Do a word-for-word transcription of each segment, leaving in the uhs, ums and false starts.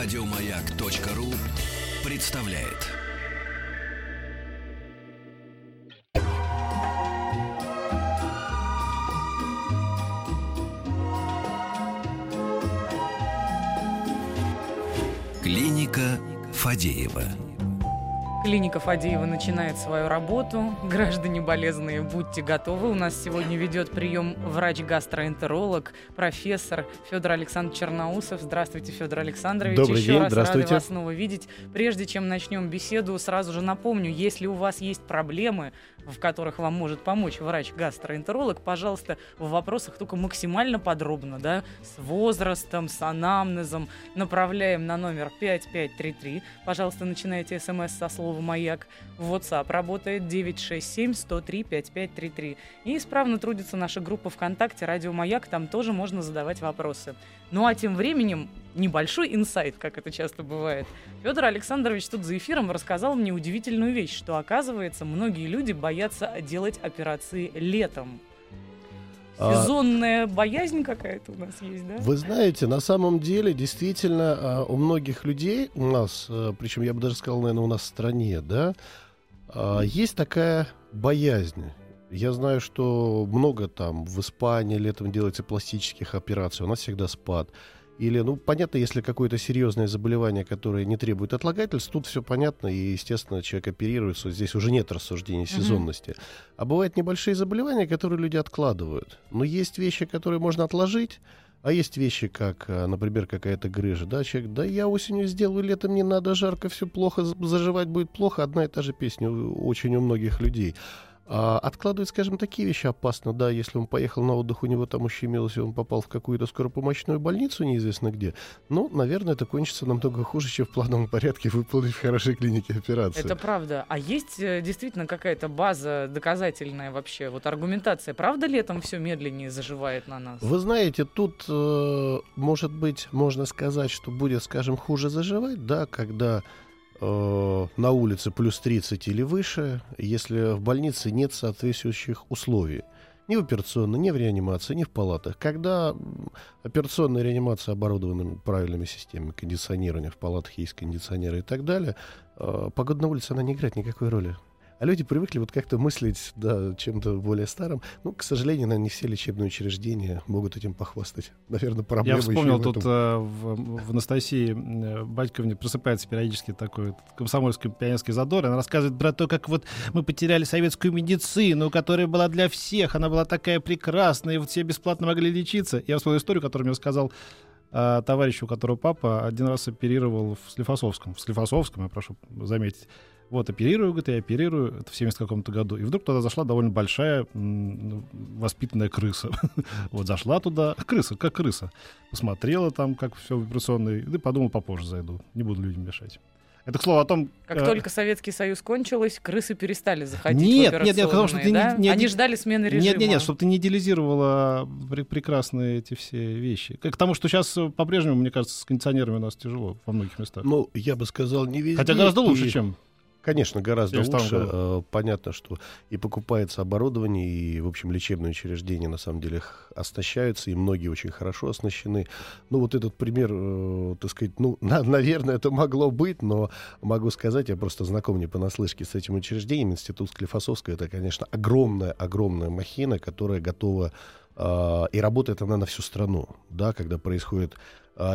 Радиомаяк.ру представляет. Клиника Фадеева. Клиника Фадеева начинает свою работу. Граждане болезные, будьте готовы. У нас сегодня ведет прием врач-гастроэнтеролог, профессор Федор Александрович Черноусов. Здравствуйте, Федор Александрович. Добрый день, здравствуйте. Еще раз рады вас снова видеть. Прежде чем начнем беседу, сразу же напомню, если у вас есть проблемы, в которых вам может помочь врач-гастроэнтеролог, пожалуйста, в вопросах только максимально подробно, да, с возрастом, с анамнезом, направляем на номер пять пять три три. Пожалуйста, начинайте смс со слова «Маяк». В WhatsApp работает девять шесть семь сто три пятьдесят пять тридцать три. И исправно трудится наша группа ВКонтакте «Радио Маяк». Там тоже можно задавать вопросы. Ну а тем временем небольшой инсайт, как это часто бывает. Федор Александрович тут за эфиром рассказал мне удивительную вещь, что, оказывается, многие люди боятся делать операции летом. Сезонная боязнь какая-то у нас есть, да? Вы знаете, на самом деле, действительно, у многих людей, у нас, причем я бы даже сказал, наверное, у нас в стране, да, есть такая боязнь. Я знаю, что много там в Испании летом делается пластических операций, у нас всегда спад. Или, ну, понятно, если какое-то серьезное заболевание, которое не требует отлагательств, тут все понятно, и, естественно, человек оперируется, здесь уже нет рассуждений сезонности. Mm-hmm. А бывают небольшие заболевания, которые люди откладывают. Но есть вещи, которые можно отложить, а есть вещи, как, например, какая-то грыжа. Да, человек, да я осенью сделаю, летом не надо, жарко, все плохо, заживать будет плохо. Одна и та же песня очень у многих людей. Откладывать, скажем, такие вещи опасно, да, если он поехал на отдых, у него там ущемилось, и он попал в какую-то скоропомощную больницу, неизвестно где, ну, наверное, это кончится намного хуже, чем в плановом порядке выполнить в хорошей клинике операцию. Это правда. А есть действительно какая-то база доказательная вообще, вот аргументация, правда летом все медленнее заживает на нас? Вы знаете, тут, может быть, можно сказать, что будет, скажем, хуже заживать, да, когда... на улице плюс тридцать или выше, если в больнице нет соответствующих условий. Ни в операционной, ни в реанимации, ни в палатах. Когда операционная реанимация оборудована правильными системами кондиционирования, в палатах есть кондиционеры и так далее, погода на улице, она не играет никакой роли. А люди привыкли вот как-то мыслить, да, чем-то более старым. Ну, к сожалению, наверное, не все лечебные учреждения могут этим похвастать. Наверное, проблема еще в этом. Я вспомнил, тут э, в, в Анастасии э, Батьковне просыпается периодически такой комсомольский пионерский задор. Она рассказывает про то, как вот мы потеряли советскую медицину, которая была для всех. Она была такая прекрасная, и вот все бесплатно могли лечиться. Я вспомнил историю, которую мне рассказал э, товарищ, у которого папа один раз оперировал в Склифосовском. В Склифосовском, я прошу заметить. Вот, оперирую, говорит, я оперирую, это в семидесятом каком-то году. И вдруг туда зашла довольно большая м- воспитанная крыса. Вот зашла туда, крыса, как крыса. Посмотрела там, как все в операционной, и подумала, попозже зайду, не буду людям мешать. Это, к слову, о том... Как э... только Советский Союз кончилось, крысы перестали заходить нет, в операционные, нет, нет, потому что ты да? не, не, Они ждали смены режима. Нет-нет-нет, чтобы ты не идеализировала прекрасные эти все вещи. К тому, что сейчас по-прежнему, мне кажется, с кондиционерами у нас тяжело во многих местах. Ну, я бы сказал, не везде. Хотя гораздо лучше, и... чем... Конечно, гораздо лучше. Понятно, что и покупается оборудование, и, в общем, лечебные учреждения, на самом деле, оснащаются, и многие очень хорошо оснащены. Ну, вот этот пример, э, так сказать, ну, на, наверное, это могло быть, но могу сказать, я просто знаком не понаслышке с этим учреждением. Институт Склифосовского — это, конечно, огромная-огромная махина, которая готова, э, и работает она на всю страну, да, когда происходит...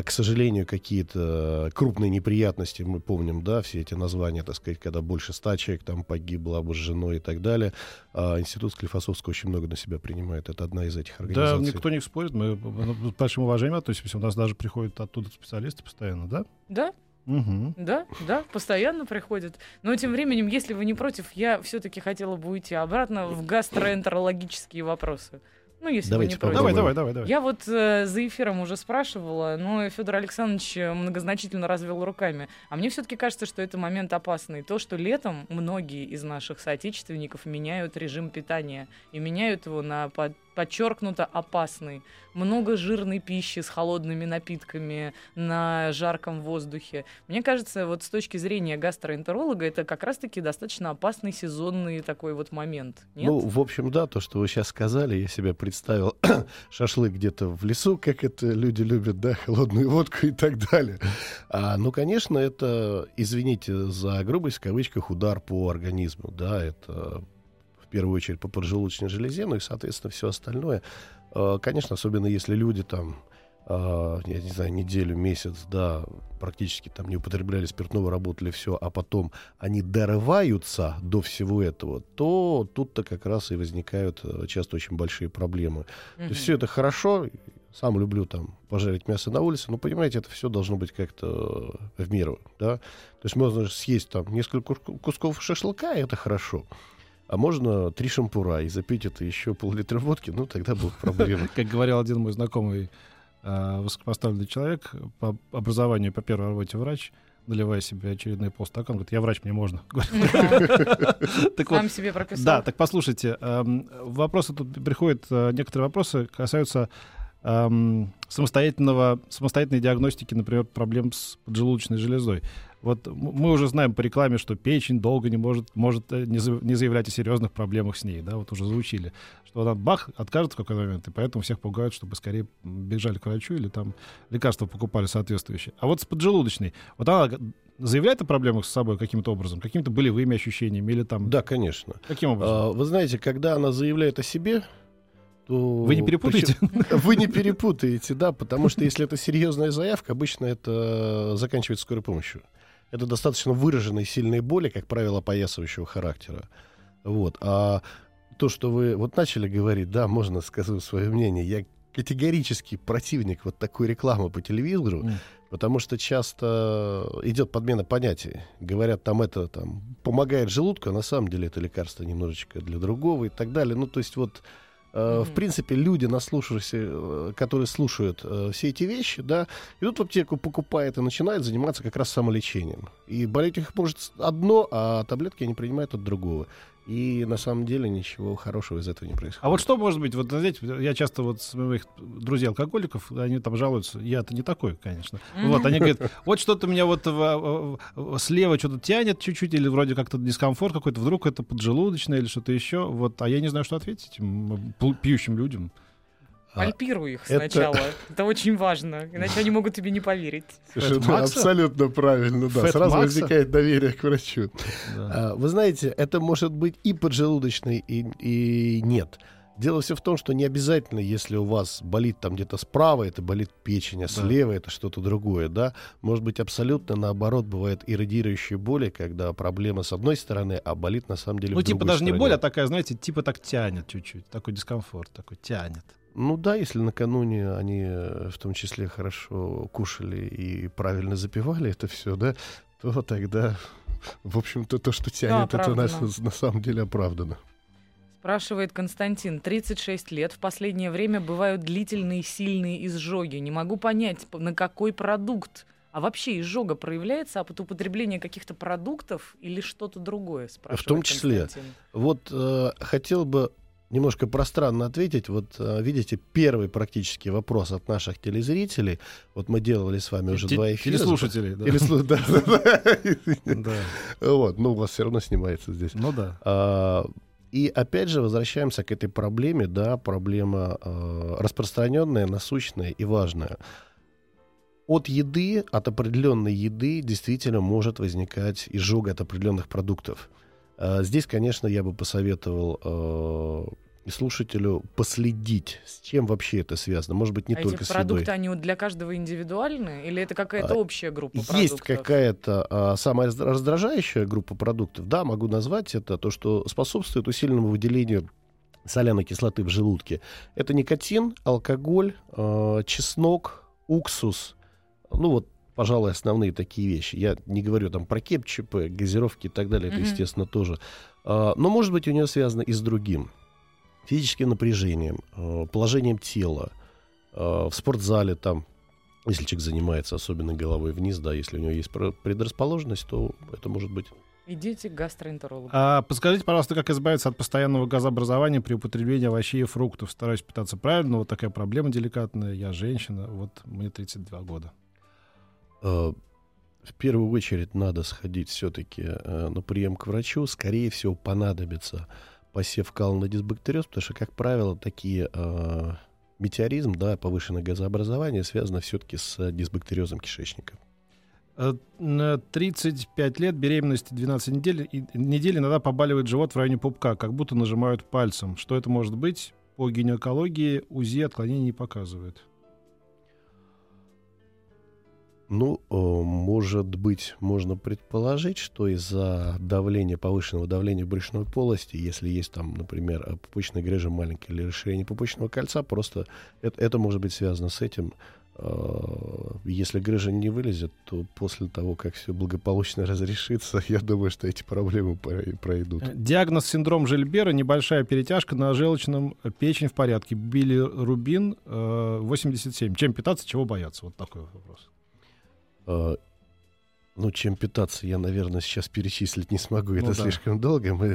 К сожалению, какие-то крупные неприятности, мы помним, да, все эти названия, так сказать, когда больше ста человек там погибло, обуз с женой и так далее. А Институт Склифосовского очень много на себя принимает. Это одна из этих организаций. Да, никто не спорит, мы с большим уважением относимся. У нас даже приходят оттуда специалисты постоянно, да? Да. Угу. Да, да, постоянно приходят. Но тем временем, если вы не против, я все-таки хотела бы уйти обратно в гастроэнтерологические вопросы. Ну, если Давайте вы не давай, давай, давай, давай. Я вот э, за эфиром уже спрашивала, но Федор Александрович многозначительно развел руками. А мне все-таки кажется, что это момент опасный. То, что летом многие из наших соотечественников меняют режим питания и меняют его на под подчеркнуто опасный. Много жирной пищи с холодными напитками на жарком воздухе. Мне кажется, вот с точки зрения гастроэнтеролога, это как раз-таки достаточно опасный сезонный такой вот момент. Нет? Ну, в общем, да, то, что вы сейчас сказали, я себе представил шашлык где-то в лесу, как это люди любят, да, холодную водку и так далее. А, ну, конечно, это, извините за грубость, в кавычках, удар по организму, да, это... в первую очередь по поджелудочной железе, ну и, соответственно, все остальное. Конечно, особенно если люди там, я не знаю, неделю, месяц, да, практически там не употребляли спиртного, работали все, а потом они дорываются до всего этого, то тут-то как раз и возникают часто очень большие проблемы. Mm-hmm. То есть все это хорошо, сам люблю там пожарить мясо на улице, но, понимаете, это все должно быть как-то в меру, да. То есть можно съесть там несколько кусков шашлыка, и это хорошо. А можно три шампура и запить это еще пол-литра водки, ну тогда будут проблемы. Как говорил один мой знакомый высокопоставленный человек, по образованию, по первой работе врач, наливая себе очередной полстакан, говорит, я врач, мне можно. Сам себе прописал. Да, так послушайте, вопросы тут приходят, некоторые вопросы касаются самостоятельного, самостоятельной диагностики, например, проблем с поджелудочной железой. Вот мы уже знаем по рекламе, что печень долго не может, может не заявлять о серьезных проблемах с ней, да, вот уже заучили, что она бах, откажет в какой-то момент, и поэтому всех пугают, чтобы скорее бежали к врачу или там лекарства покупали соответствующие. А вот с поджелудочной, вот она заявляет о проблемах с собой каким-то образом, какими-то болевыми ощущениями или там... Да, конечно. Каким образом? Вы знаете, когда она заявляет о себе... То... Вы не перепутаете? Вы не перепутаете, да, потому что если это серьезная заявка, обычно это заканчивается скорой помощью. Это достаточно выраженные сильные боли, как правило, опоясывающего характера. Вот. А то, что вы вот начали говорить, да, можно сказать свое мнение. Я категорически противник вот такой рекламы по телевизору, mm. потому что часто идет подмена понятий. Говорят, там это там, помогает желудку, а на самом деле это лекарство немножечко для другого и так далее. Ну, то есть вот... Mm-hmm. В принципе, люди, наслушавшиеся, которые слушают э, все эти вещи, да, идут в аптеку, покупают и начинают заниматься как раз самолечением. И болеть их может одно, а таблетки они принимают от другого. И на самом деле ничего хорошего из этого не происходит. А вот что может быть? Вот знаете, я часто вот с моих друзей-алкоголиков, они там жалуются, я-то не такой, конечно. Mm-hmm. Вот они говорят, вот что-то меня вот в, в, слева что-то тянет чуть-чуть, или вроде как-то дискомфорт какой-то, вдруг это поджелудочное или что-то еще. Вот, а я не знаю, что ответить пьющим людям. Пальпируй их а, сначала. Это... это очень важно. Иначе они могут тебе не поверить. Совершенно, абсолютно правильно. Да. Сразу Макса? Возникает доверие к врачу. Да. А, вы знаете, это может быть и поджелудочный, и, и нет. Дело все в том, что не обязательно, если у вас болит там где-то справа, это болит печень, а слева да. это что-то другое, да. Может быть, абсолютно наоборот, бывают иррадирующие боли, когда проблема с одной стороны, а болит на самом деле ну, в другой стороне. Ну, типа даже стороне. Не боль, а такая, знаете, типа так тянет чуть-чуть. Такой дискомфорт, такой тянет. Ну да, если накануне они в том числе хорошо кушали и правильно запивали это все, да, то тогда, в общем-то, то, что тянет, да, это на, на самом деле оправдано. Спрашивает Константин. тридцать шесть лет. В последнее время бывают длительные сильные изжоги. Не могу понять, на какой продукт. А вообще изжога проявляется от употребления каких-то продуктов или что-то другое? В том числе. Константин. Вот э, хотел бы немножко пространно ответить. Вот видите, первый практически вопрос от наших телезрителей. Вот мы делали с вами уже Т- два эфира. Телеслушателей, да. Телеслу... да, да. Вот, ну у вас все равно снимается здесь. Ну да. А, и опять же возвращаемся к этой проблеме, да, проблема э, распространенная, насущная и важная. От еды, от определенной еды действительно может возникать изжога от определенных продуктов. Здесь, конечно, я бы посоветовал э, слушателю последить, с чем вообще это связано. Может быть, не а только с едой. А эти продукты, они для каждого индивидуальны? Или это какая-то общая группа продуктов? Есть какая-то а, самая раздражающая группа продуктов. Да, могу назвать это то, что способствует усиленному выделению соляной кислоты в желудке. Это никотин, алкоголь, э, чеснок, уксус. Ну вот. Пожалуй, основные такие вещи. Я не говорю там про кетчупы, газировки и так далее. Mm-hmm. Это, естественно, тоже. Но, может быть, у нее связано и с другим. Физическим напряжением, положением тела. В спортзале там, если человек занимается особенно головой вниз, да, если у него есть предрасположенность, то это может быть. Идите к гастроэнтерологу. А, подскажите, пожалуйста, как избавиться от постоянного газообразования при употреблении овощей и фруктов? Стараюсь питаться правильно, вот такая проблема деликатная. Я женщина, вот мне тридцать два года. А, в первую очередь надо сходить все-таки а, на прием к врачу. Скорее всего, понадобится посев кала на дисбактериоз, потому что, как правило, такие... А, метеоризм, да, повышенное газообразование связано все-таки с дисбактериозом кишечника. тридцать пять лет, беременности двенадцать недель, недели иногда побаливает живот в районе пупка, как будто нажимают пальцем. Что это может быть? По гинекологии УЗИ отклонений не показывает. Ну, может быть, можно предположить, что из-за давления, повышенного давления брюшной полости, если есть там, например, пупочная грыжа маленькая или расширение пупочного кольца, просто это, это может быть связано с этим. Если грыжа не вылезет, то после того, как все благополучно разрешится, я думаю, что эти проблемы пройдут. Диагноз синдром Жильбера, небольшая перетяжка на желчном, печень в порядке, билирубин восемьдесят семь. Чем питаться, чего бояться? Вот такой вопрос. Ну, чем питаться, я, наверное, сейчас перечислить не смогу, ну, это да. слишком долго. Мы...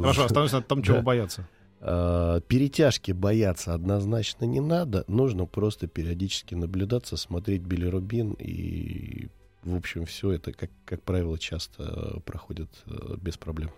Хорошо, остановимся от того, чего да. бояться. Перетяжки бояться однозначно не надо, нужно просто периодически наблюдаться, смотреть билирубин, и, в общем, все это, как, как правило, часто проходит без проблем.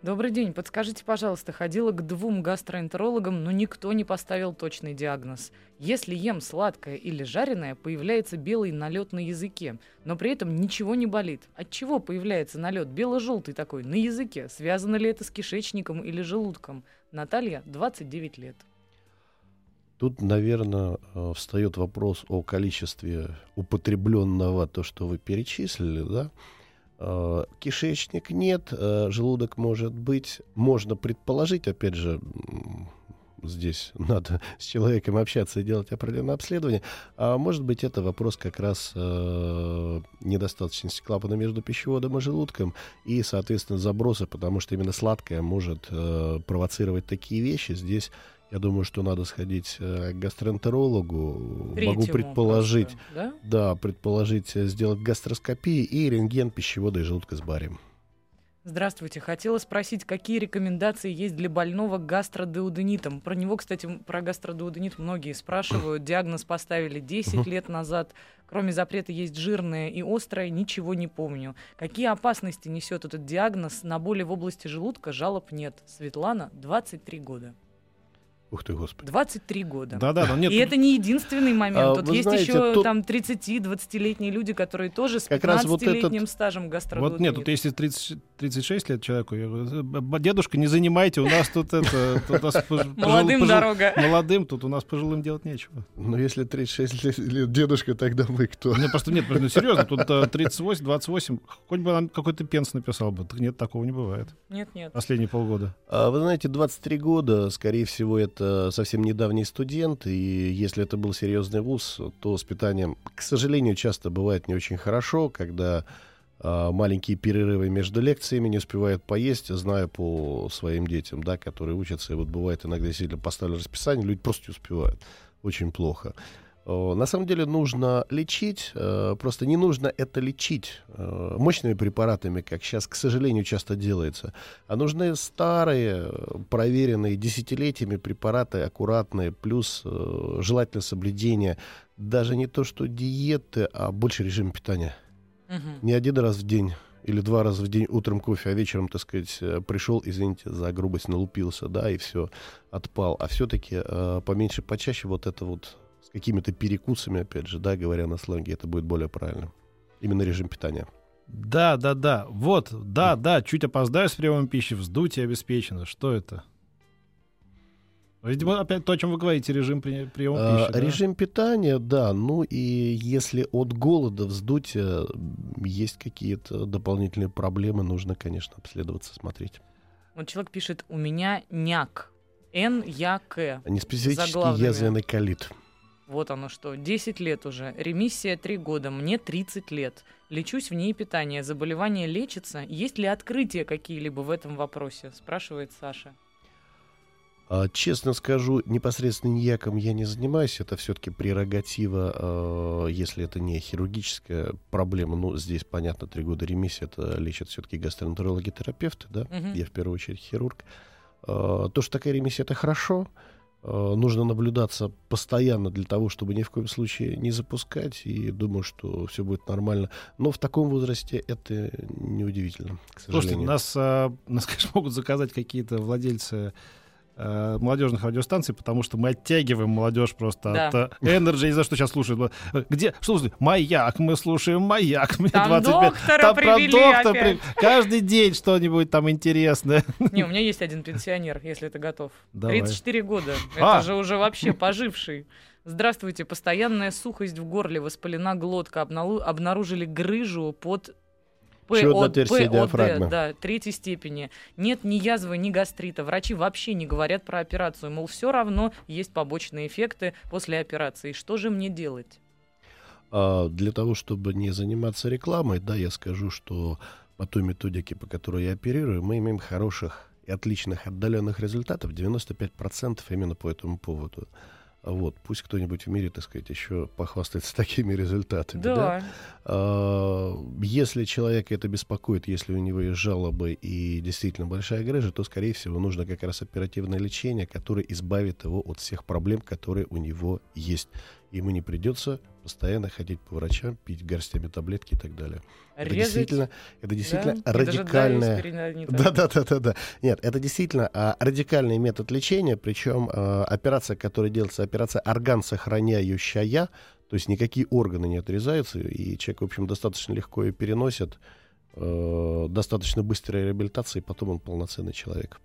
Добрый день. Подскажите, пожалуйста, ходила к двум гастроэнтерологам, но никто не поставил точный диагноз. Если ем сладкое или жареное, появляется белый налет на языке, но при этом ничего не болит. Отчего появляется налет бело-желтый такой на языке? Связано ли это с кишечником или желудком? Наталья, двадцать девять лет. Тут, наверное, встает вопрос о количестве употребленного, то, что вы перечислили, да? Кишечник нет, желудок может быть. Можно предположить, опять же, здесь надо с человеком общаться и делать определенное обследование. А может быть, это вопрос как раз недостаточности клапана между пищеводом и желудком и, соответственно, заброса, потому что именно сладкое может провоцировать такие вещи. Здесь, я думаю, что надо сходить к гастроэнтерологу. Третьему, могу предположить, просто, да? Да, предположить, сделать гастроскопию и рентген пищевода и желудка с барием. Здравствуйте. Хотела спросить, какие рекомендации есть для больного гастродеоденитом? Про него, кстати, про гастродеоденит многие спрашивают. Диагноз поставили десять лет назад. Кроме запрета есть жирное и острое, ничего не помню. Какие опасности несет этот диагноз? На боли в области желудка жалоб нет. Светлана, двадцать три года. Ух ты, Господи. двадцать три года. Да, да, но нет. И это не единственный момент. А, тут есть знаете, еще тут... там тридцать-двадцатилетние люди, которые тоже с пятнадцатилетним вот стажем гастродеоденита. Вот нет, тут если тридцать шесть лет человеку, я говорю, дедушка, не занимайте, у нас тут это... Молодым дорога. Молодым тут у нас пожилым делать нечего. Ну если тридцать шесть лет дедушка, тогда мы кто? Ну просто нет, серьезно, тут тридцать восемь, двадцать восемь, хоть бы какой-то пенс написал бы. Нет, такого не бывает. Нет, нет. Последние полгода. Вы знаете, двадцать три года, скорее всего, это совсем недавний студент, и если это был серьезный вуз, то с питанием, к сожалению, часто бывает не очень хорошо, когда э, маленькие перерывы между лекциями, не успевают поесть, знаю по своим детям, да, которые учатся, и вот бывает иногда, действительно, поставили расписание, люди просто не успевают, очень плохо. Э, на самом деле нужно лечить, э, просто не нужно это лечить э, мощными препаратами, как сейчас, к сожалению, часто делается, а нужны старые, проверенные десятилетиями препараты, аккуратные, плюс э, желательно соблюдение даже не то, что диеты, а больше режим питания. Угу. Не один раз в день или два раза в день утром кофе, а вечером, так сказать, пришел, извините за грубость, налупился, да, и все, отпал. А все-таки э, поменьше, почаще вот это вот с какими-то перекусами, опять же, да, говоря на сленге, это будет более правильно. Именно режим питания. Да, да, да. Вот, да, да, чуть опоздаю с приемом пищи, вздутие обеспечено. Что это? Видимо, опять то, о чем вы говорите, режим приема пищи. А, да? Режим питания, да. Ну и если от голода, вздутия есть какие-то дополнительные проблемы, нужно, конечно, обследоваться, смотреть. Вот человек пишет, у меня НЯК. Н-Я-К. Неспецифический язвенный колит. Вот оно что. десять лет уже. Ремиссия три года. Мне тридцать лет. Лечусь вне питания. Заболевание лечится. Есть ли открытия какие-либо в этом вопросе? Спрашивает Саша. Честно скажу, непосредственно НИЯКом я не занимаюсь. Это все-таки прерогатива, если это не хирургическая проблема. Ну, здесь, понятно, три года ремиссии, это лечат все-таки гастроэнтерологи-терапевты, да? Угу. Я, в первую очередь, хирург. То, что такая ремиссия, это хорошо. Нужно наблюдаться постоянно для того, чтобы ни в коем случае не запускать. И думаю, что все будет нормально. Но в таком возрасте это неудивительно, к сожалению. Слушайте, нас, нас, конечно, могут заказать какие-то владельцы молодежных радиостанций, потому что мы оттягиваем молодежь просто, да, от Energy. Не знаю, что сейчас слушают. Где? Что слушают? Маяк. Мы слушаем Маяк. Мне там двадцать пять. Доктора там привели доктор опять. При... Каждый день что-нибудь там интересное. Не, у меня есть один пенсионер, если ты готов. Давай. тридцать четыре года. А. Это же уже вообще поживший. Здравствуйте. Постоянная сухость в горле, воспалена глотка. Обналу... Обнаружили грыжу под... ПОД, да, третьей степени. Нет ни язвы, ни гастрита. Врачи вообще не говорят про операцию. Мол, все равно есть побочные эффекты после операции. Что же мне делать? А, для того, чтобы не заниматься рекламой, да, я скажу, что по той методике, по которой я оперирую, мы имеем хороших и отличных отдаленных результатов, девяносто пять процентов именно по этому поводу. Вот, пусть кто-нибудь в мире, так сказать, еще похвастается такими результатами. Да. Да? А, если человека это беспокоит, если у него есть жалобы и действительно большая грыжа, то, скорее всего, нужно как раз оперативное лечение, которое избавит его от всех проблем, которые у него есть. Ему не придется постоянно ходить по врачам, пить горстями таблетки и так далее. Резать, это действительно, это действительно да? радикальное... Да-да-да. Нет, это действительно а, радикальный метод лечения, причем а, операция, которая делается, операция орган-сохраняющая, то есть никакие органы не отрезаются, и человек, в общем, достаточно легко ее переносит, э, достаточно быстрая реабилитация, и потом он полноценный человек.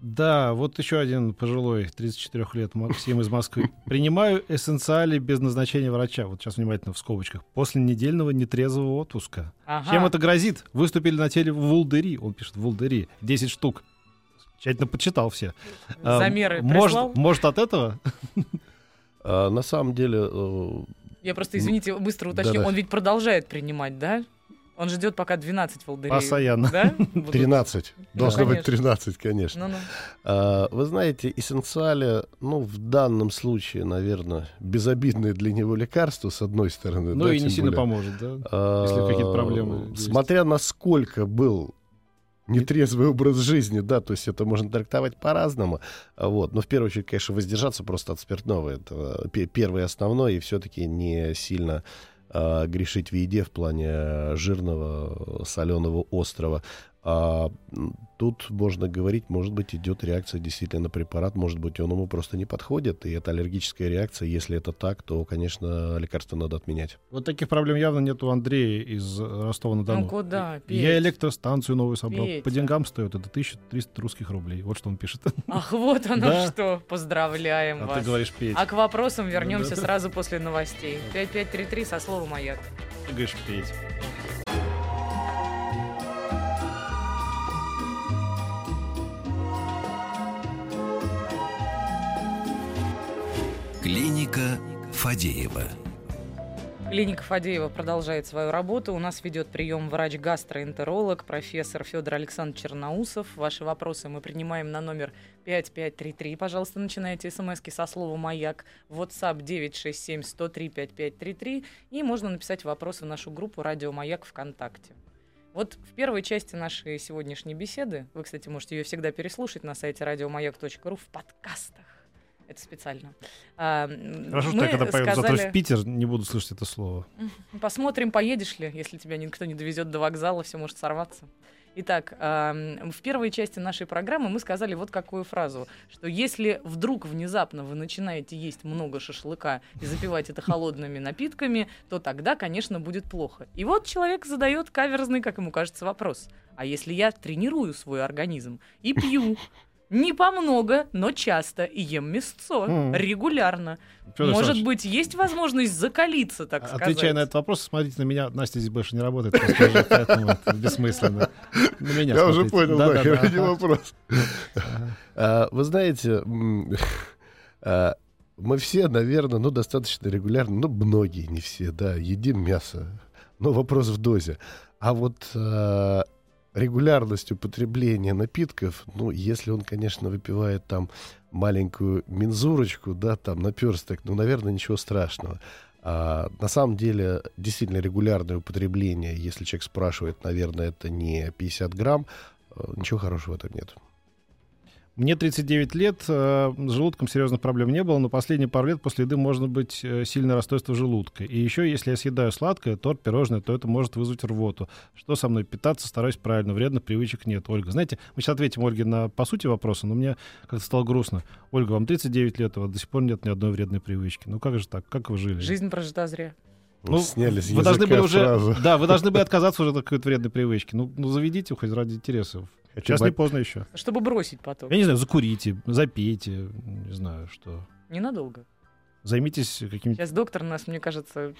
Да, вот еще один пожилой, тридцать четыре лет, Максим из Москвы. Принимаю эссенциали без назначения врача. Вот сейчас внимательно в скобочках. После недельного нетрезвого отпуска. Ага. Чем это грозит? Выступили на теле волдыри. Он пишет волдыри. десять штук. Тщательно подсчитал все. Замеры прислал? Может, может от этого? На самом деле... Я просто, извините, быстро уточню. Он ведь продолжает принимать, да? Он ждет, пока двенадцать волдырей. Постоянно. Да? тринадцать. Должно быть тринадцать, конечно. Ну, ну. А, вы знаете, эссенциали, ну, в данном случае, наверное, безобидное для него лекарство, с одной стороны. Ну, да, и не сильно более поможет, да? А, если какие-то проблемы есть. Смотря насколько был нетрезвый образ жизни, да, то есть это можно трактовать по-разному, вот, но в первую очередь, конечно, воздержаться просто от спиртного, это первое основное, и все-таки не сильно грешить в еде в плане жирного, соленого, острого. А тут можно говорить, может быть, идет реакция действительно на препарат, может быть, он ему просто не подходит, и это аллергическая реакция. Если это так, то, конечно, лекарство надо отменять. Вот таких проблем явно нет у Андрея из Ростова-на-Дону. Ну куда? Петь. Я электростанцию новую собрал. Петь. По деньгам стоит это тысяча триста русских рублей. Вот что он пишет. Ах, вот оно да. Что. Поздравляем а вас. А ты говоришь петь. А к вопросам вернемся да, да, сразу да. после новостей. пять пять три три со словом «Маяк». Ты говоришь петь. Клиника Фадеева. Клиника Фадеева продолжает свою работу. У нас ведет прием врач-гастроэнтеролог, профессор Федор Александрович Черноусов. Ваши вопросы мы принимаем на номер пять пять три три. Пожалуйста, начинайте смски со слова «Маяк». WhatsApp девять шесть семь сто три пятьдесят пять тридцать три. И можно написать вопросы в нашу группу «Радиомаяк» ВКонтакте. Вот в первой части нашей сегодняшней беседы, вы, кстати, можете ее всегда переслушать на сайте радиомаяк точка ру в подкастах. Это специально. Хорошо, что я когда поеду сказали... завтра в Питер, не буду слышать это слово. Посмотрим, поедешь ли, если тебя никто не довезет до вокзала, все может сорваться. Итак, в первой части нашей программы мы сказали вот какую фразу, что если вдруг внезапно вы начинаете есть много шашлыка и запивать это холодными напитками, то тогда, конечно, будет плохо. И вот человек задает каверзный, как ему кажется, вопрос. А если я тренирую свой организм и пью? Не помного, но часто. И ем мясцо. Mm. Регулярно. Федор Может быть, есть возможность закалиться, так Отвечая сказать? Отвечая на этот вопрос, смотрите на меня. Настя здесь больше не работает, расскажи, поэтому это бессмысленно. На меня Я смотрите. уже понял, да, да, да, да. Не вопрос. Ага. Вы знаете, мы все, наверное, ну, достаточно регулярно, ну, многие, не все, да, едим мясо. Но вопрос в дозе. А вот... регулярностью потребления напитков, ну, если он, конечно, выпивает там маленькую мензурочку, да, там, наперсток, ну, наверное, ничего страшного. А, на самом деле, действительно, регулярное употребление, если человек спрашивает, наверное, это не пятьдесят грамм, ничего хорошего в этом нет. Мне тридцать девять лет, с желудком серьезных проблем не было, но последние пару лет после еды может быть сильное расстройство желудка. И еще, если я съедаю сладкое, торт, пирожное, то это может вызвать рвоту. Что со мной? Питаться стараюсь правильно, вредных привычек нет. Ольга, знаете, мы сейчас ответим Ольге на по сути вопроса, но мне как-то стало грустно. Ольга, вам тридцать девять лет, а до сих пор нет ни одной вредной привычки. Ну как же так? Как вы жили? Жизнь прожита зря. Ну, сняли с языка должны были уже, да, вы должны были отказаться уже от какой-то вредной привычки. Ну, ну заведите хоть ради интересов. Сейчас не поздно еще. Чтобы бросить потом. Я не знаю, закурите, запейте, не знаю, что. Ненадолго. Займитесь каким-то... Сейчас доктор нас, мне кажется,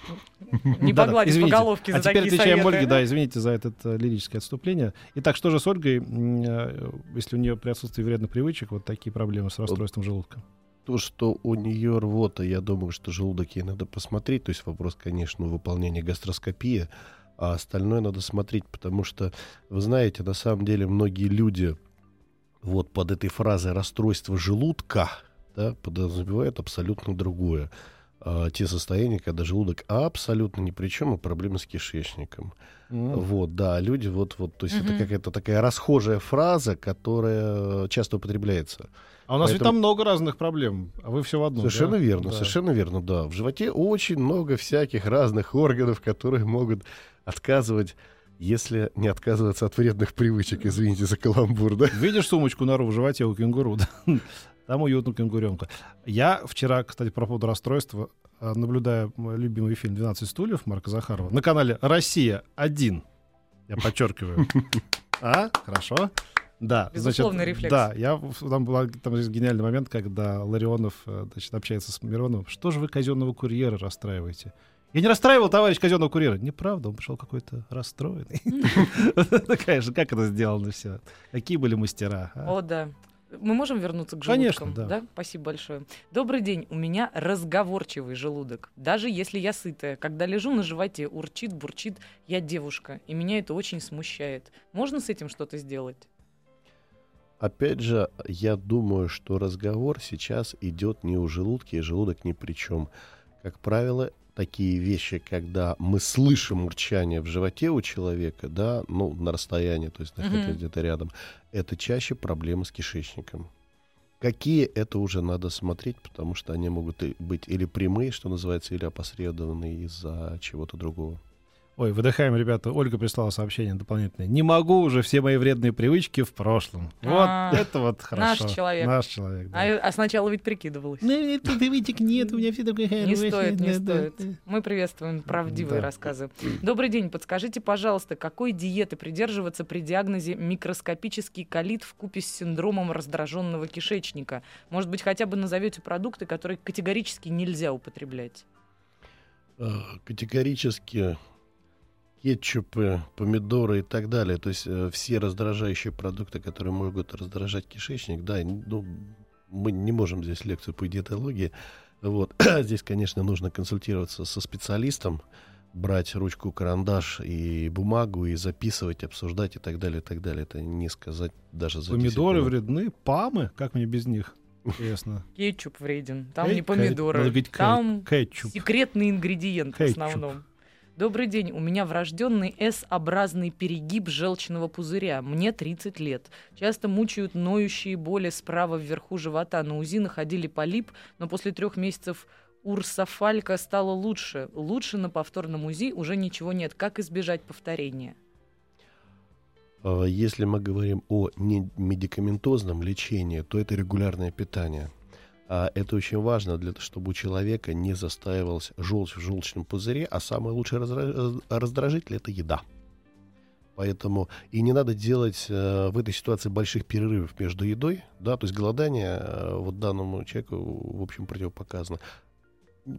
не погладит по головке за такие советы. А теперь отвечаем Ольге, да, извините за это лирическое отступление. Итак, что же с Ольгой, если у нее при отсутствии вредных привычек вот такие проблемы с расстройством желудка? То, что у нее рвота, я думаю, что желудок ей надо посмотреть. То есть вопрос, конечно, выполнения гастроскопии, а остальное надо смотреть, потому что, вы знаете, на самом деле многие люди вот под этой фразой «расстройство желудка», да, подразумевают абсолютно другое. А, те состояния, когда желудок абсолютно ни при чем, а проблемы с кишечником. Mm. Вот, да, люди вот... вот то есть mm-hmm. это какая-то такая расхожая фраза, которая часто употребляется. А у нас Поэтому... ведь там много разных проблем, а вы все в одном. Совершенно да? верно, да. совершенно верно, да. В животе очень много всяких разных органов, которые могут отказывать, если не отказываться от вредных привычек, извините за каламбур, да? Видишь сумочку нору в животе у кенгуру, да? Там уютно кенгуренка. Я вчера, кстати, по поводу расстройства, наблюдая мой любимый фильм «двенадцать стульев» Марка Захарова на канале «Россия-один». Я подчеркиваю. А, хорошо. Да, безусловный значит, рефлекс. Да, я, там, была, там есть гениальный момент, когда Ларионов, значит, общается с Мироновым. Что же вы казенного курьера расстраиваете? Я не расстраивал, товарищ, казенного курьера. Неправда, он пришел какой-то расстроенный. Конечно, как это сделано все? Какие были мастера? О, да. Мы можем вернуться к желудкам? Конечно, да. да. Спасибо большое. Добрый день. У меня разговорчивый желудок. Даже если я сытая. Когда лежу на животе, урчит, бурчит. Я девушка, и меня это очень смущает. Можно с этим что-то сделать? Опять же, я думаю, что разговор сейчас идет не у желудка, и желудок ни при чем. Как правило, такие вещи, когда мы слышим урчание в животе у человека, да, ну, на расстоянии, то есть находясь где-то рядом, это чаще проблемы с кишечником. Какие, это уже надо смотреть, потому что они могут быть или прямые, что называется, или опосредованные из-за чего-то другого. Ой, выдыхаем, ребята. Ольга прислала сообщение дополнительное. Не могу уже, все мои вредные привычки в прошлом. Вот это вот хорошо. Наш человек. Наш человек, да. А, а сначала ведь прикидывалась. Нет, привычек нет, у меня все такое хорошее. Не стоит, не стоит. Мы приветствуем правдивые рассказы. Добрый день. Подскажите, пожалуйста, какой диеты придерживаться при диагнозе микроскопический колит вкупе с синдромом раздраженного кишечника? Может быть, хотя бы назовете продукты, которые категорически нельзя употреблять? Категорически... кетчупы, помидоры и так далее. То есть э, все раздражающие продукты, которые могут раздражать кишечник, да, ну, мы не можем здесь лекцию по диетологии. Вот. Здесь, конечно, нужно консультироваться со специалистом, брать ручку, карандаш и бумагу, и записывать, обсуждать и так далее, и так далее. Это не сказать даже за помидоры вредны, памы, как мне без них? Интересно. Кетчуп вреден, там Кэ- не помидоры, кэ- там кетчуп. Секретный ингредиент кетчуп. В основном. Добрый день. У меня врожденный С-образный перегиб желчного пузыря. Мне тридцать лет. Часто мучают ноющие боли справа вверху живота. На УЗИ находили полип, но после трех месяцев урсофалька стало лучше. Лучше на повторном УЗИ уже ничего нет. Как избежать повторения? Если мы говорим о немедикаментозном лечении, то это регулярное питание. А это очень важно, для того, чтобы у человека не застаивалась желчь в желчном пузыре, а самый лучший раздражитель – это еда. Поэтому и не надо делать э, в этой ситуации больших перерывов между едой, да, то есть голодание э, вот данному человеку, в общем, противопоказано.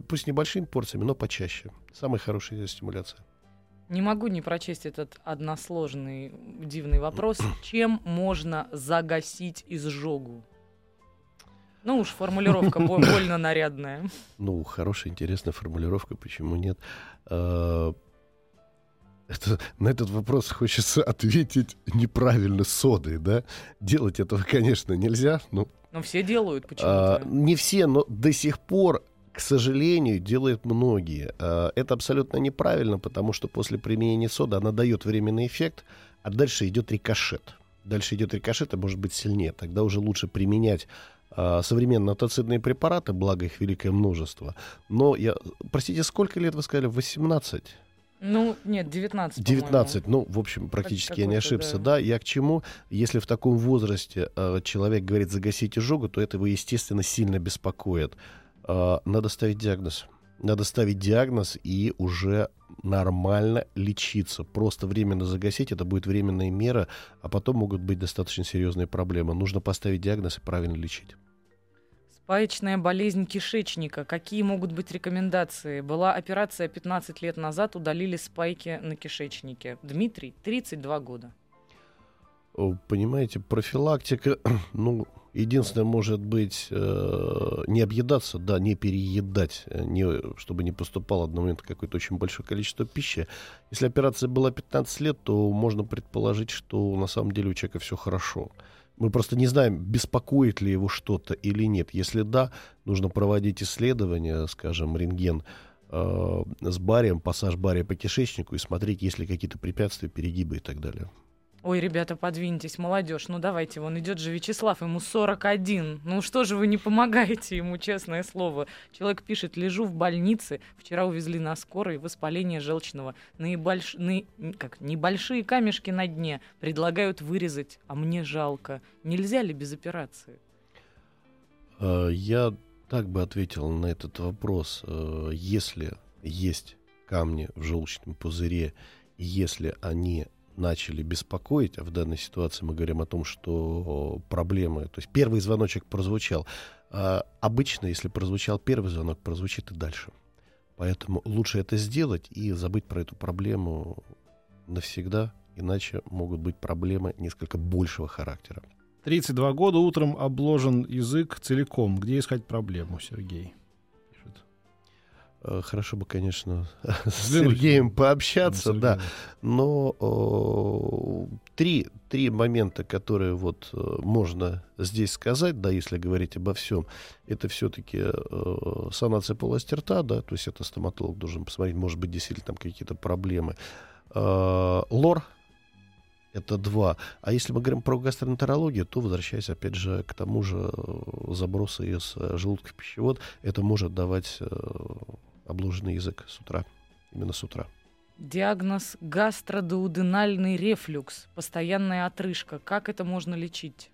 Пусть небольшими порциями, но почаще. Самая хорошая стимуляция. Не могу не прочесть этот односложный дивный вопрос. Чем можно загасить изжогу? Ну уж, формулировка больно нарядная. Ну, хорошая, интересная формулировка, почему нет? Это, на этот вопрос хочется ответить неправильно содой, да? Делать этого, конечно, нельзя. Но, но все делают почему-то. А, не все, но до сих пор, к сожалению, делают многие. А, это абсолютно неправильно, потому что после применения соды она дает временный эффект, а дальше идет рикошет. Дальше идет рикошет, а может быть сильнее. Тогда уже лучше применять а, современные атоцидные препараты, благо их великое множество. Но, я, простите, сколько лет вы сказали? восемнадцать? Ну, нет, девятнадцать, девятнадцать, по-моему. Ну, в общем, практически я не ошибся, да. да. Я к чему? Если в таком возрасте э, человек говорит «загасите жогу», то это его, естественно, сильно беспокоит. Э, надо ставить диагноз. Надо ставить диагноз и уже нормально лечиться. Просто временно загасить, это будет временная мера, а потом могут быть достаточно серьезные проблемы. Нужно поставить диагноз и правильно лечить. Спаечная болезнь кишечника. Какие могут быть рекомендации? Была операция пятнадцать лет назад, удалили спайки на кишечнике. Дмитрий, тридцать два года. Понимаете, профилактика, ну, единственное, может быть, не объедаться, да, не переедать, не, чтобы не поступало в один момент какое-то очень большое количество пищи. Если операция была пятнадцать лет, то можно предположить, что на самом деле у человека все хорошо. Мы просто не знаем, беспокоит ли его что-то или нет. Если да, нужно проводить исследования, скажем, рентген э, с барием, пассаж бария по кишечнику и смотреть, есть ли какие-то препятствия, перегибы и так далее. Ой, ребята, подвиньтесь, молодежь, ну давайте, вон идет же Вячеслав, ему сорок один. Ну что же вы не помогаете ему, честное слово. Человек пишет: лежу в больнице, вчера увезли на скорой, воспаление желчного. Наибольш... На... Как? Небольшие камешки на дне, предлагают вырезать, а мне жалко. Нельзя ли без операции? Я так бы ответил на этот вопрос. Если есть камни в желчном пузыре, если они начали беспокоить, а в данной ситуации мы говорим о том, что проблемы, то есть первый звоночек прозвучал. А обычно, если прозвучал первый звонок, прозвучит и дальше. Поэтому лучше это сделать и забыть про эту проблему навсегда, иначе могут быть проблемы несколько большего характера. тридцать два года, утром обложен язык целиком. Где искать проблему, Сергей? Хорошо бы, конечно, с Сергеем пообщаться, Сергей. Да, но о, три, три момента, которые вот можно здесь сказать, да, если говорить обо всем, это все-таки э, санация полости рта, да, то есть это стоматолог должен посмотреть, может быть, действительно там какие-то проблемы. Э, лор, это два. А если мы говорим про гастроэнтерологию, то, возвращаясь опять же к тому же забросу из желудка в пищевод, это может давать э, обложенный язык с утра, именно с утра. Диагноз гастродуоденальный рефлюкс, постоянная отрыжка. Как это можно лечить?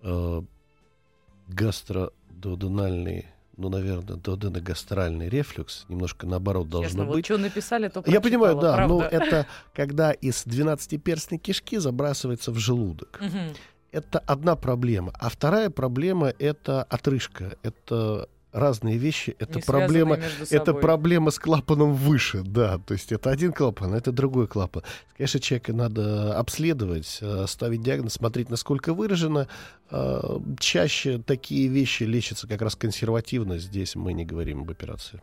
Э, гастродуоденальный, ну, наверное, дуоденогастральный рефлюкс, немножко наоборот должно Честно, быть. Вот что написали, то прочитала, я понимаю, да, правда. Но это когда из двенадцатиперстной кишки забрасывается в желудок. Угу. Это одна проблема. А вторая проблема — это отрыжка, это... Разные вещи, это проблема, это проблема с клапаном выше, да, то есть это один клапан, а это другой клапан. Конечно, человека надо обследовать, ставить диагноз, смотреть, насколько выражено. Чаще такие вещи лечатся как раз консервативно, здесь мы не говорим об операции.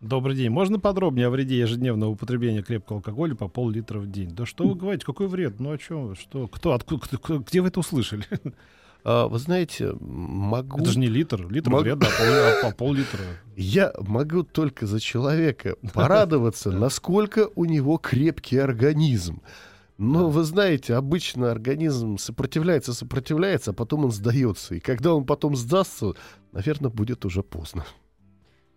Добрый день, можно подробнее о вреде ежедневного употребления крепкого алкоголя по пол-литра в день? Да что вы говорите, какой вред, ну о чем, что, кто, откуда, кто, где вы это услышали? Вы знаете, могу... Это же не литр. Литр Мог... вреда, а пол, а пол-литра. Я могу только за человека порадоваться, насколько у него крепкий организм. Но вы знаете, обычно организм сопротивляется, сопротивляется, а потом он сдается. И когда он потом сдастся, наверное, будет уже поздно.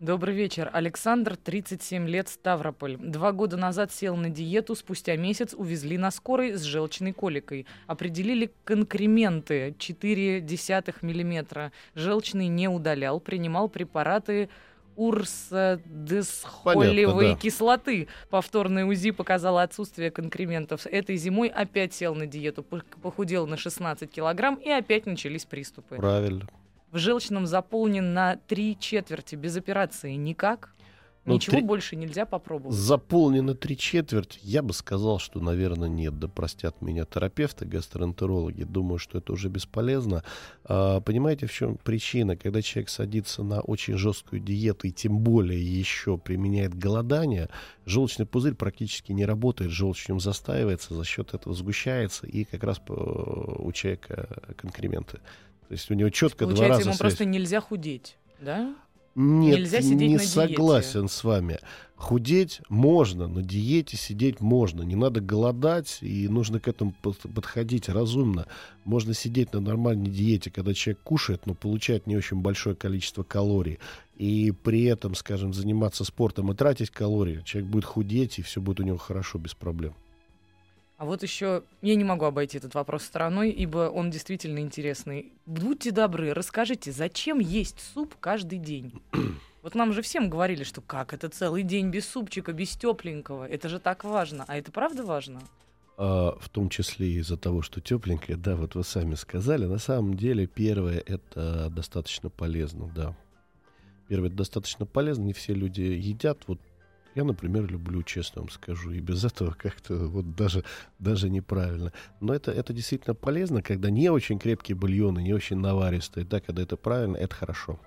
Добрый вечер. Александр, тридцать семь лет, Ставрополь. Два года назад сел на диету, спустя месяц увезли на скорой с желчной коликой. Определили конкременты ноль целых четыре десятых миллиметра. Желчный не удалял, принимал препараты урсодесхолевой кислоты. Повторное УЗИ показало отсутствие конкрементов. Этой зимой опять сел на диету, похудел на шестнадцать килограмм и опять начались приступы. Правильно. В желчном заполнен на три четверти, без операции никак? Ну, Ничего три... больше нельзя попробовать. Заполнено три четверти. Я бы сказал, что, наверное, нет. Да простят меня терапевты, гастроэнтерологи. Думаю, что это уже бесполезно. А, понимаете, в чем причина? Когда человек садится на очень жесткую диету и тем более еще применяет голодание, желчный пузырь практически не работает. Желчь в нем застаивается, за счет этого сгущается. И как раз у человека конкременты. То есть у него четко два раза связь. Получается, ему просто нельзя худеть, да? Нет, не согласен диете. С вами. Худеть можно, на диете сидеть можно. Не надо голодать, и нужно к этому подходить разумно. Можно сидеть на нормальной диете, когда человек кушает, но получает не очень большое количество калорий. И при этом, скажем, заниматься спортом и тратить калории. Человек будет худеть, и все будет у него хорошо, без проблем. А вот еще я не могу обойти этот вопрос стороной, ибо он действительно интересный. Будьте добры, расскажите, зачем есть суп каждый день? Вот нам же всем говорили, что как это целый день без супчика, без тепленького? Это же так важно. А это правда важно? А, в том числе из-за того, что тепленькое, да, вот вы сами сказали. На самом деле, первое, это достаточно полезно, да. Первое, это достаточно полезно, не все люди едят, вот. Я, например, люблю, честно вам скажу, и без этого как-то вот даже, даже неправильно. Но это, это действительно полезно, когда не очень крепкие бульоны, не очень наваристые, да, когда это правильно, это хорошо.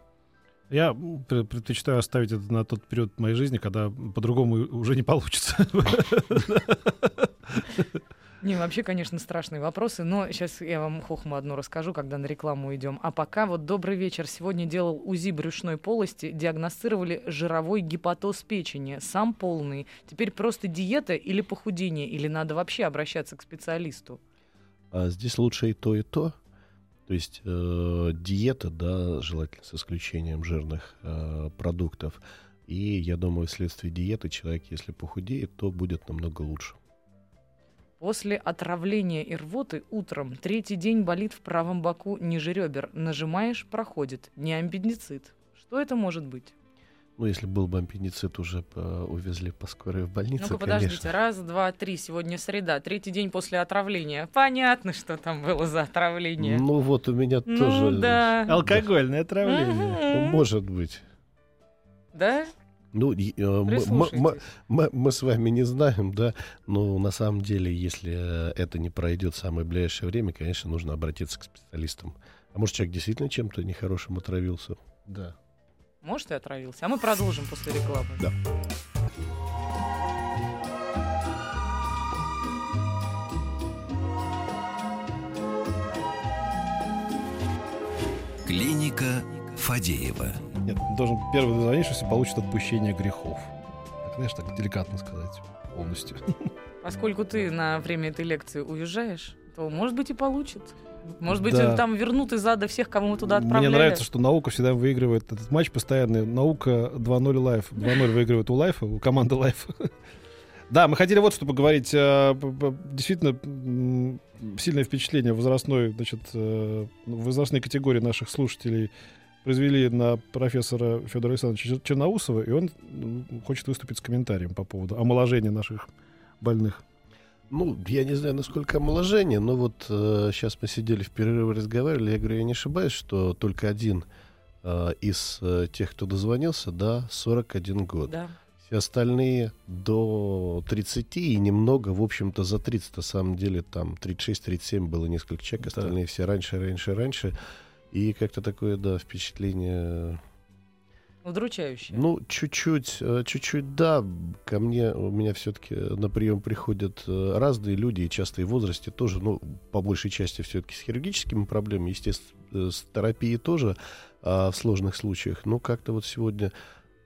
Я предпочитаю оставить это на тот период моей жизни, когда по-другому уже не получится. Не, вообще, конечно, страшные вопросы, но сейчас я вам хохму одну расскажу, когда на рекламу идем. А пока вот добрый вечер. Сегодня делал УЗИ брюшной полости, диагностировали жировой гепатоз печени, сам полный. Теперь просто диета или похудение, или надо вообще обращаться к специалисту? А здесь лучше и то, и то. То есть э, диета, да, желательно с исключением жирных э, продуктов. И я думаю, вследствие диеты человек, если похудеет, то будет намного лучше. После отравления и рвоты утром третий день болит в правом боку ниже ребер. Нажимаешь — проходит. Не аппендицит. Что это может быть? Ну, если был бы аппендицит, уже по- увезли по скорой в больницу. Ну-ка, подождите. Конечно. Раз, два, три. Сегодня среда. Третий день после отравления. Понятно, что там было за отравление. Ну, вот у меня ну, тоже... Да. Алкогольное отравление. Ну, может быть. Да? Ну, мы, мы, мы, мы с вами не знаем, да, но на самом деле, если это не пройдет в самое ближайшее время, конечно, нужно обратиться к специалистам. А может, человек действительно чем-то нехорошим отравился? Да. Может, и отравился. А мы продолжим после рекламы. Да. Клиника Фадеева. Нет, должен первый дозвонившийся получит отпущение грехов. Так, знаешь, так деликатно сказать, полностью. Поскольку ты на время этой лекции уезжаешь, то, может быть, и получит. Может быть, да. Там вернут из ада всех, кому мы туда отправляли. Мне нравится, что наука всегда выигрывает этот матч постоянный. Наука два ноль лайф. два ноль выигрывает у лайфа, у команды лайфа. Да, мы хотели вот что поговорить. Действительно, сильное впечатление возрастной, значит, возрастной категории наших слушателей произвели на профессора Федора Александровича Черноусова, и он хочет выступить с комментарием по поводу омоложения наших больных. Ну, я не знаю, насколько омоложение, но вот э, сейчас мы сидели в перерыве, разговаривали, я говорю, я не ошибаюсь, что только один э, из э, тех, кто дозвонился, да, сорок один год. Да. Все остальные до тридцати и немного, в общем-то, за тридцать, на самом деле, там тридцать шесть тридцать семь было несколько человек, остальные да. все раньше, раньше, раньше. И как-то такое, да, впечатление... Удручающее. Ну, чуть-чуть, чуть-чуть, да. Ко мне, у меня все-таки на прием приходят разные люди, и часто и в возрасте тоже, ну, по большей части все-таки с хирургическими проблемами, естественно, с терапией тоже а в сложных случаях. Но как-то вот сегодня,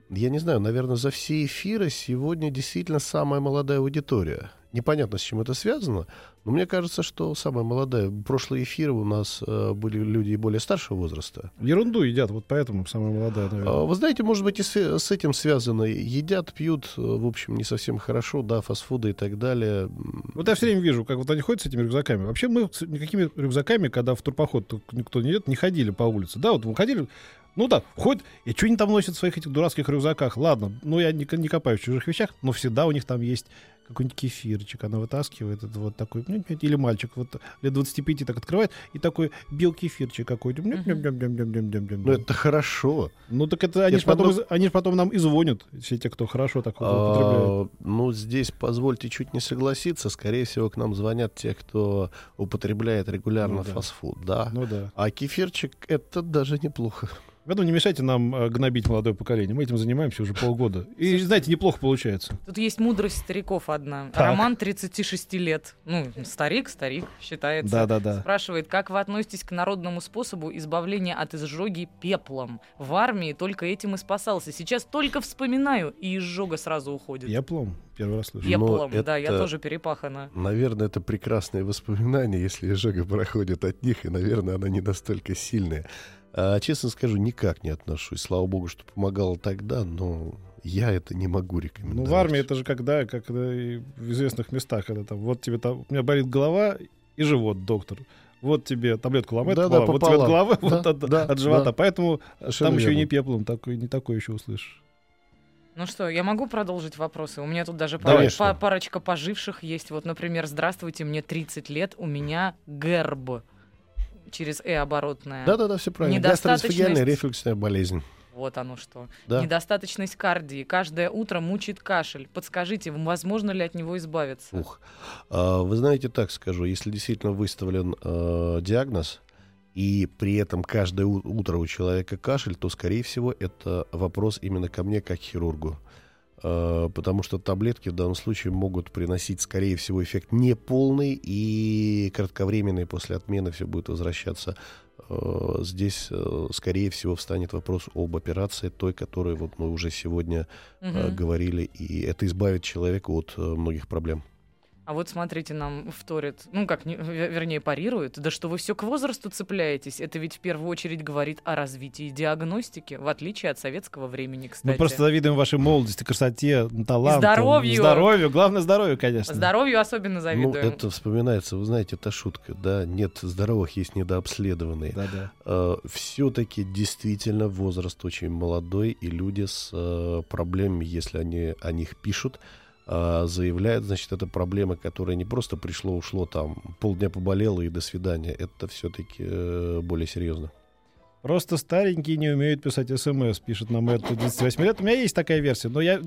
я не знаю, наверное, за все эфиры сегодня действительно самая молодая аудитория. Непонятно, с чем это связано, но мне кажется, что самая молодая. Прошлые эфиры у нас э, были люди более старшего возраста. Ерунду едят, вот поэтому самая молодая, наверное. Вы знаете, может быть, и с, с этим связано. Едят, пьют, в общем, не совсем хорошо, да, фастфуды и так далее. Вот я все время вижу, как вот они ходят с этими рюкзаками. Вообще мы с никакими рюкзаками, когда в турпоход никто не идет, не ходили по улице. Да, вот мы ходили... Ну да, ходят, и что они там носят в своих этих дурацких рюкзаках? Ладно, ну я не, не копаю в чужих вещах, но всегда у них там есть какой-нибудь кефирчик, она вытаскивает это вот такой, или мальчик вот лет двадцати пяти так открывает, и такой бел кефирчик какой-то. Ну это хорошо. Ну так это они же потом, потом... потом нам и звонят, все те, кто хорошо так употребляет. Ну здесь, позвольте чуть не согласиться, скорее всего к нам звонят те, кто употребляет регулярно ну, да. фастфуд, да? Ну, да. А кефирчик это даже неплохо. Поэтому не мешайте нам гнобить молодое поколение. Мы этим занимаемся уже полгода. И, знаете, неплохо получается. Тут есть мудрость стариков одна. Так. Роман, тридцати шести лет. Ну, старик, старик, считается. Да, да, да. Спрашивает, как вы относитесь к народному способу избавления от изжоги пеплом? В армии только этим и спасался. Сейчас только вспоминаю, и изжога сразу уходит. Пеплом? Первый раз слышу. Пеплом, это, да, я тоже перепахана. Наверное, это прекрасные воспоминания, если изжога проходит от них, и, наверное, она не настолько сильная. А, честно скажу, никак не отношусь. Слава богу, что помогало тогда, но я это не могу рекомендовать. Ну, в армии это же когда, как в известных местах, когда там, вот тебе там, у меня болит голова и живот, доктор. Вот тебе таблетку ломает, да, да, вот тебе от головы, да, вот от, да, от живота. Да. Поэтому Шель там еще и не пеплом, так, не такое еще услышишь. Ну что, я могу продолжить вопросы? У меня тут даже пар... по- парочка поживших есть. Вот, например, здравствуйте, мне тридцать лет, у меня герб. Через «э» оборотное. Да-да-да, все правильно. Гастроэзофагеальная рефлюксная болезнь. Вот оно что. Да. Недостаточность кардии. Каждое утро мучает кашель. Подскажите, возможно ли от него избавиться? Ух. Вы знаете, так скажу, если действительно выставлен э, диагноз, и при этом каждое утро у человека кашель, то, скорее всего, это вопрос именно ко мне как хирургу. Потому что таблетки в данном случае могут приносить, скорее всего, эффект неполный и кратковременный. После отмены все будет возвращаться. Здесь, скорее всего, встанет вопрос об операции, той, которую вот мы уже сегодня угу. говорили. И это избавит человека от многих проблем. А вот смотрите, нам вторит, ну как, не, вернее, парирует, да что вы все к возрасту цепляетесь, это ведь в первую очередь говорит о развитии диагностики, в отличие от советского времени, кстати. Мы просто завидуем вашей молодости, красоте, таланту, здоровью, здоровью, главное здоровью, конечно. Здоровью особенно завидуем. Ну, это вспоминается, вы знаете, это шутка, да, нет здоровых, есть недообследованные. Да-да. Uh, все-таки действительно возраст очень молодой, и люди с uh, проблемами, если они о них пишут, заявляют, значит, это проблема, которая не просто пришло, ушло, там, полдня поболело и до свидания. Это все-таки э, более серьезно. Просто старенькие не умеют писать СМС, пишет нам это двадцать восемь лет. У меня есть такая версия, но я,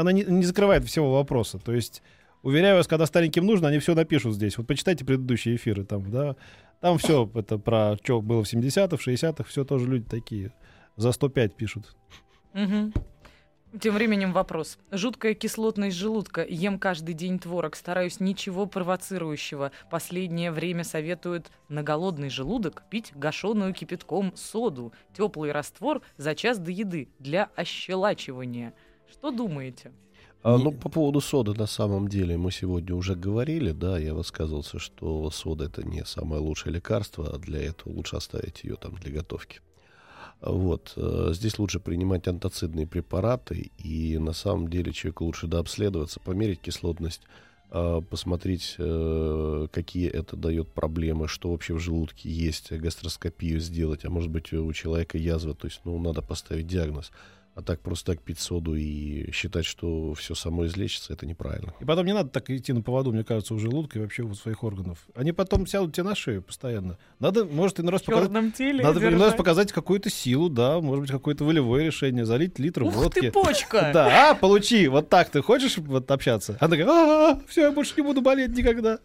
она не, не закрывает всего вопроса. То есть, уверяю вас, когда стареньким нужно, они все напишут здесь. Вот почитайте предыдущие эфиры, там, да, там все это про что было в семидесятых, шестидесятых, все тоже люди такие. За сто пять пишут. Угу. Тем временем вопрос. Жуткая кислотность желудка. Ем каждый день творог. Стараюсь ничего провоцирующего. Последнее время советуют на голодный желудок пить гашеную кипятком соду. Теплый раствор за час до еды для ощелачивания. Что думаете? А, ну, по поводу соды, на самом деле, мы сегодня уже говорили, да, я высказывался, что сода — это не самое лучшее лекарство, а для этого лучше оставить ее там для готовки. Вот. Здесь лучше принимать антацидные препараты, и на самом деле человеку лучше дообследоваться, померить кислотность, посмотреть, какие это дает проблемы, что вообще в желудке есть, гастроскопию сделать, а может быть у человека язва, то есть ну, надо поставить диагноз. А так просто так пить соду и считать, что все само излечится, это неправильно. И потом не надо так идти на поводу, мне кажется, у желудка и вообще у своих органов. Они потом сядут тебе на шею постоянно. Надо, может, иной раз, показ... надо иной раз показать какую-то силу, да, может быть, какое-то волевое решение, залить литр Ух водки. Ух ты, почка! Да, а, получи, вот так ты хочешь вот общаться? Она говорит, а-а-а, все, я больше не буду болеть никогда.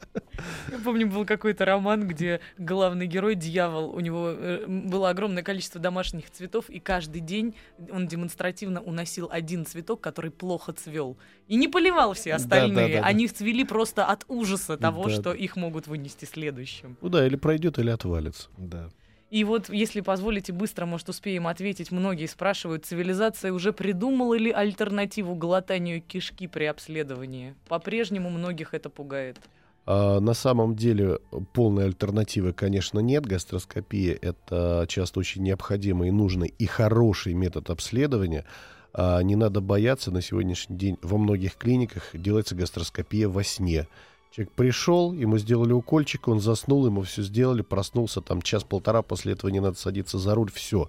Я помню, был какой-то роман, где главный герой, дьявол, у него было огромное количество домашних цветов, и каждый день он демонстрировал административно уносил один цветок, который плохо цвел. И не поливал все остальные. Да, да, да, Они да. цвели просто от ужаса того, да, что да. их могут вынести следующим. Ну да, или пройдет, или отвалится. Да. И вот, если позволите, быстро, может, успеем ответить. Многие спрашивают, цивилизация уже придумала ли альтернативу глотанию кишки при обследовании? По-прежнему многих это пугает. На самом деле полной альтернативы, конечно, нет. Гастроскопия — это часто очень необходимый и нужный и хороший метод обследования. Не надо бояться, на сегодняшний день во многих клиниках делается гастроскопия во сне. Человек пришел, ему сделали укольчик, он заснул, ему все сделали, проснулся там час-полтора, после этого не надо садиться за руль, все.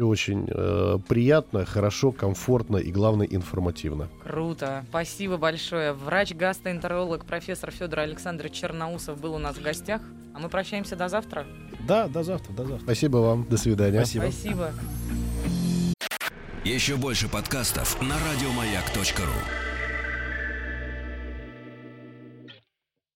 все очень э, приятно, хорошо, комфортно и, главное, информативно. Круто. Спасибо большое. Врач-гастроэнтеролог профессор Федор Александрович Черноусов был у нас в гостях. А мы прощаемся до завтра. Да, до завтра, до завтра. Спасибо вам. До свидания. Спасибо. Спасибо. Еще больше подкастов на радиомаяк точка ру.